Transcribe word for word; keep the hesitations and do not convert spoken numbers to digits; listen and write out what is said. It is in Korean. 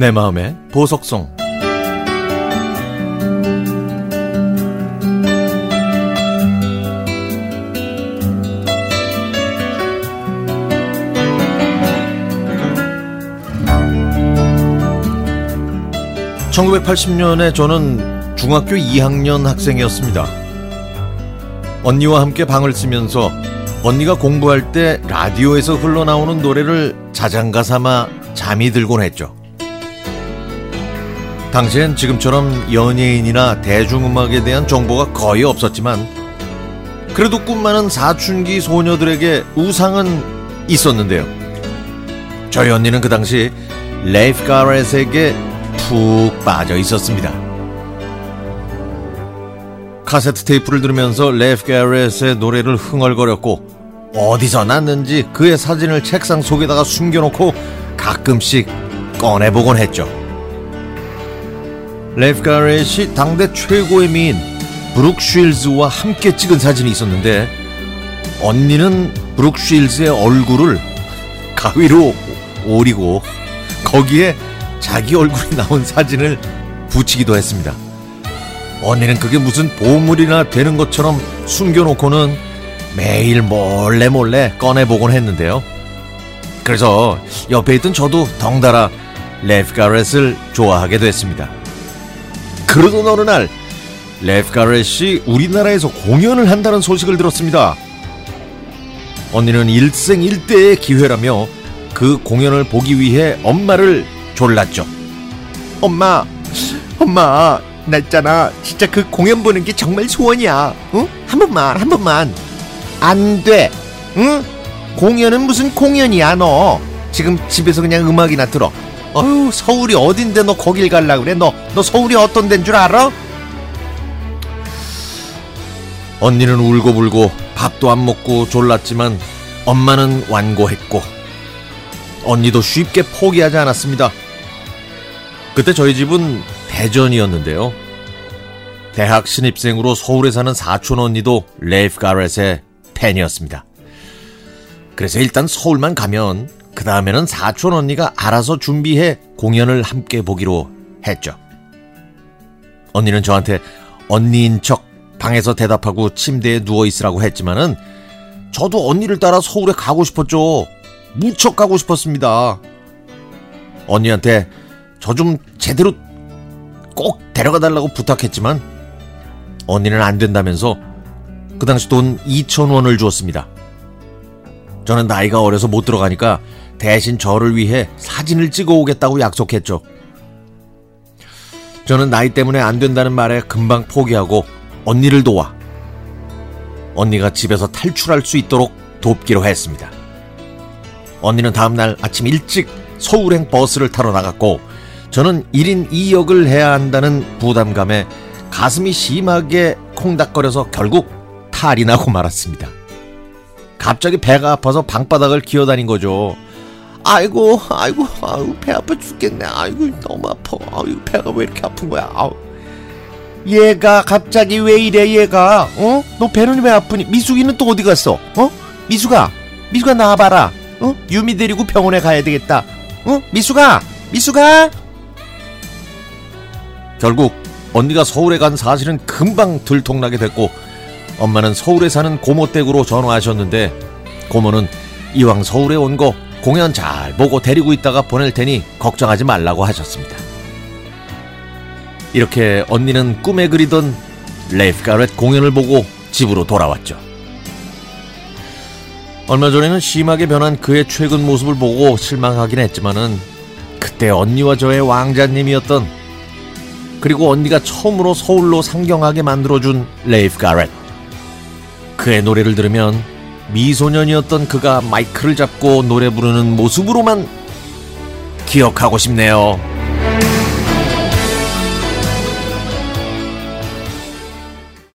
내 마음의 보석성. 천구백팔십 년에 저는 중학교 이 학년 학생이었습니다. 언니와 함께 방을 쓰면서 언니가 공부할 때 라디오에서 흘러나오는 노래를 자장가 삼아 잠이 들곤 했죠. 당시엔 지금처럼 연예인이나 대중음악에 대한 정보가 거의 없었지만 그래도 꿈 많은 사춘기 소녀들에게 우상은 있었는데요. 저희 언니는 그 당시 레이프 가렛에게 푹 빠져 있었습니다. 카세트 테이프를 들으면서 레이프 가렛의 노래를 흥얼거렸고 어디서 났는지 그의 사진을 책상 속에다가 숨겨놓고 가끔씩 꺼내보곤 했죠. 레이프 가렛이 당대 최고의 미인 브룩 쉴즈와 함께 찍은 사진이 있었는데 언니는 브룩 쉴즈의 얼굴을 가위로 오리고 거기에 자기 얼굴이 나온 사진을 붙이기도 했습니다. 언니는 그게 무슨 보물이나 되는 것처럼 숨겨놓고는 매일 몰래 몰래 꺼내보곤 했는데요. 그래서 옆에 있던 저도 덩달아 레이프 가렛을 좋아하게 됐습니다. 그러던 어느 날 레이프 가렛이 우리나라에서 공연을 한다는 소식을 들었습니다. 언니는 일생일대의 기회라며 그 공연을 보기 위해 엄마를 졸랐죠. 엄마, 엄마, 나 있잖아. 진짜 그 공연 보는 게 정말 소원이야. 응? 한 번만, 한 번만. 안 돼. 응? 공연은 무슨 공연이야, 너. 지금 집에서 그냥 음악이나 들어. 어휴, 서울이 어딘데 너 거길 갈라 그래? 너, 너 서울이 어떤 데인 줄 알아? 언니는 울고불고 밥도 안 먹고 졸랐지만 엄마는 완고했고 언니도 쉽게 포기하지 않았습니다. 그때 저희 집은 대전이었는데요. 대학 신입생으로 서울에 사는 사촌 언니도 레이프 가렛의 팬이었습니다. 그래서 일단 서울만 가면 그 다음에는 사촌 언니가 알아서 준비해 공연을 함께 보기로 했죠. 언니는 저한테 언니인 척 방에서 대답하고 침대에 누워있으라고 했지만은 저도 언니를 따라 서울에 가고 싶었죠. 무척 가고 싶었습니다. 언니한테 저 좀 제대로 꼭 데려가달라고 부탁했지만 언니는 안 된다면서 그 당시 돈 이천 원을 주었습니다. 저는 나이가 어려서 못 들어가니까 대신 저를 위해 사진을 찍어 오겠다고 약속했죠. 저는 나이 때문에 안 된다는 말에 금방 포기하고 언니를 도와 언니가 집에서 탈출할 수 있도록 돕기로 했습니다. 언니는 다음날 아침 일찍 서울행 버스를 타러 나갔고 저는 일 인 이 역을 해야 한다는 부담감에 가슴이 심하게 콩닥거려서 결국 탈이 나고 말았습니다. 갑자기 배가 아파서 방바닥을 기어다닌 거죠. 아이고 아이고 아이고 배 아파 죽겠네. 아이고 너무 아파. 아이고 배가 왜 이렇게 아픈 거야. 아우. 얘가 갑자기 왜 이래 얘가. 어? 너 배는 왜 아프니? 미숙이는 또 어디 갔어? 어? 미숙아 미숙아 나와봐라. 어? 유미 데리고 병원에 가야 되겠다. 어? 미숙아! 미숙아! 결국 언니가 서울에 간 사실은 금방 들통나게 됐고 엄마는 서울에 사는 고모 댁으로 전화하셨는데 고모는 이왕 서울에 온 거 공연 잘 보고 데리고 있다가 보낼 테니 걱정하지 말라고 하셨습니다. 이렇게 언니는 꿈에 그리던 레이프 가렛 공연을 보고 집으로 돌아왔죠. 얼마 전에는 심하게 변한 그의 최근 모습을 보고 실망하긴 했지만은 그때 언니와 저의 왕자님이었던 그리고 언니가 처음으로 서울로 상경하게 만들어준 레이프 가렛. 그의 노래를 들으면 미소년이었던 그가 마이크를 잡고 노래 부르는 모습으로만 기억하고 싶네요.